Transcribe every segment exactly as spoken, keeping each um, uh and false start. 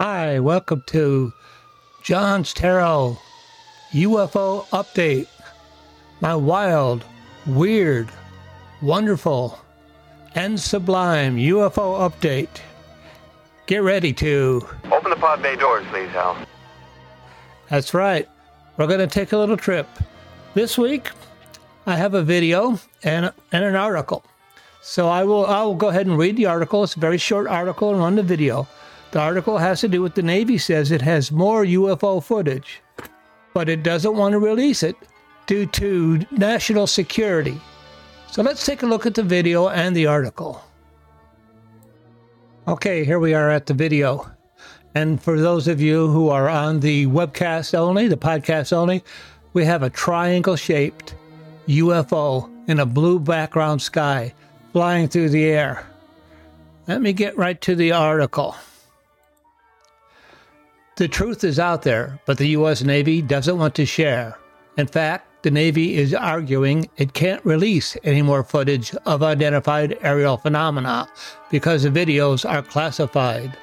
Hi, welcome to John's Tarot U F O Update. My wild, weird, wonderful, and sublime U F O Update. Get ready to... Open the pod bay doors, please, Hal. That's right. We're going to take a little trip. This week, I have a video and, and an article. So I will, I will go ahead and read the article. It's a very short article and run the video. The article has to do with the Navy says it has more U F O footage, but it doesn't want to release it due to national security. So let's take a look at the video and the article. Okay, here we are at the video. And for those of you who are on the webcast only, the podcast only, we have a triangle-shaped U F O in a blue background sky flying through the air. Let me get right to the article. The truth is out there, but the U S Navy doesn't want to share. In fact, the Navy is arguing it can't release any more footage of unidentified aerial phenomena because the videos are classified.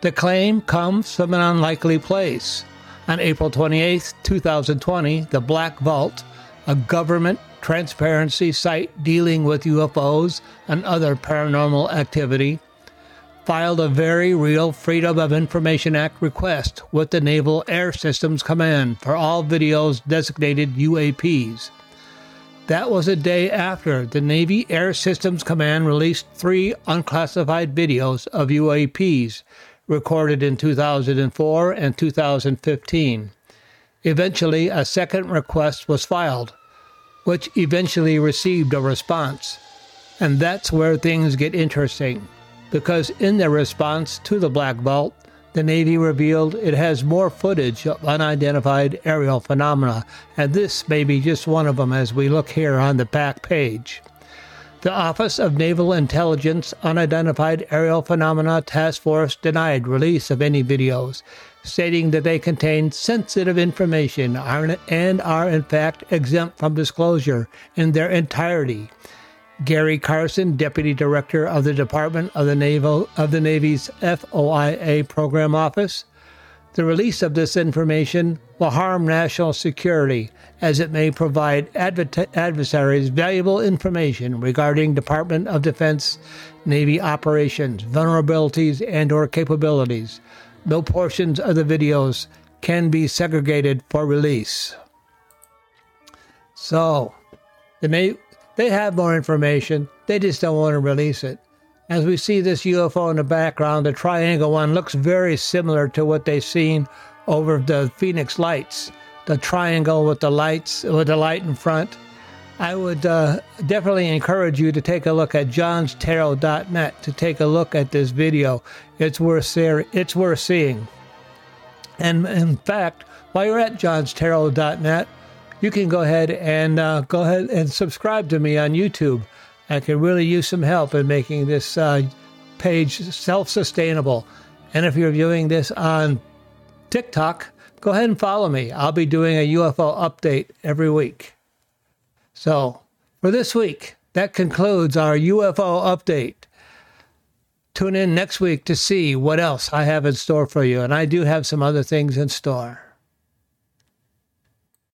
The claim comes from an unlikely place. On April twenty-eighth, two thousand twenty, the Black Vault, a government transparency site dealing with U F Os and other paranormal activity, filed a very real Freedom of Information Act request with the Naval Air Systems Command for all videos designated U A Ps. That was a day after the Navy Air Systems Command released three unclassified videos of U A Ps recorded in two thousand four and two thousand fifteen. Eventually, a second request was filed, which eventually received a response. And that's where things get interesting, because in their response to the Black Vault, the Navy revealed it has more footage of unidentified aerial phenomena, and this may be just one of them as we look here on the back page. The Office of Naval Intelligence Unidentified Aerial Phenomena Task Force denied release of any videos, stating that they contain sensitive information and are in fact exempt from disclosure in their entirety. Gary Carson, Deputy Director of the Department of the Naval of the Navy's F O I A Program Office. The release of this information will harm national security, as it may provide adver- adversaries valuable information regarding Department of Defense, Navy operations, vulnerabilities, and or capabilities. No portions of the videos can be segregated for release. So, the Navy... They have more information, they just don't want to release it. As we see this U F O in the background, the triangle one looks very similar to what they've seen over the Phoenix lights. The triangle with the lights, with the light in front. I would uh, definitely encourage you to take a look at johns tarot dot net to take a look at this video. It's worth, ser- it's worth seeing. And in fact, while you're at johns tarot dot net, you can go ahead and uh, go ahead and subscribe to me on YouTube. I can really use some help in making this uh, page self-sustainable. And if you're viewing this on TikTok, go ahead and follow me. I'll be doing a U F O update every week. So for this week, that concludes our U F O update. Tune in next week to see what else I have in store for you. And I do have some other things in store.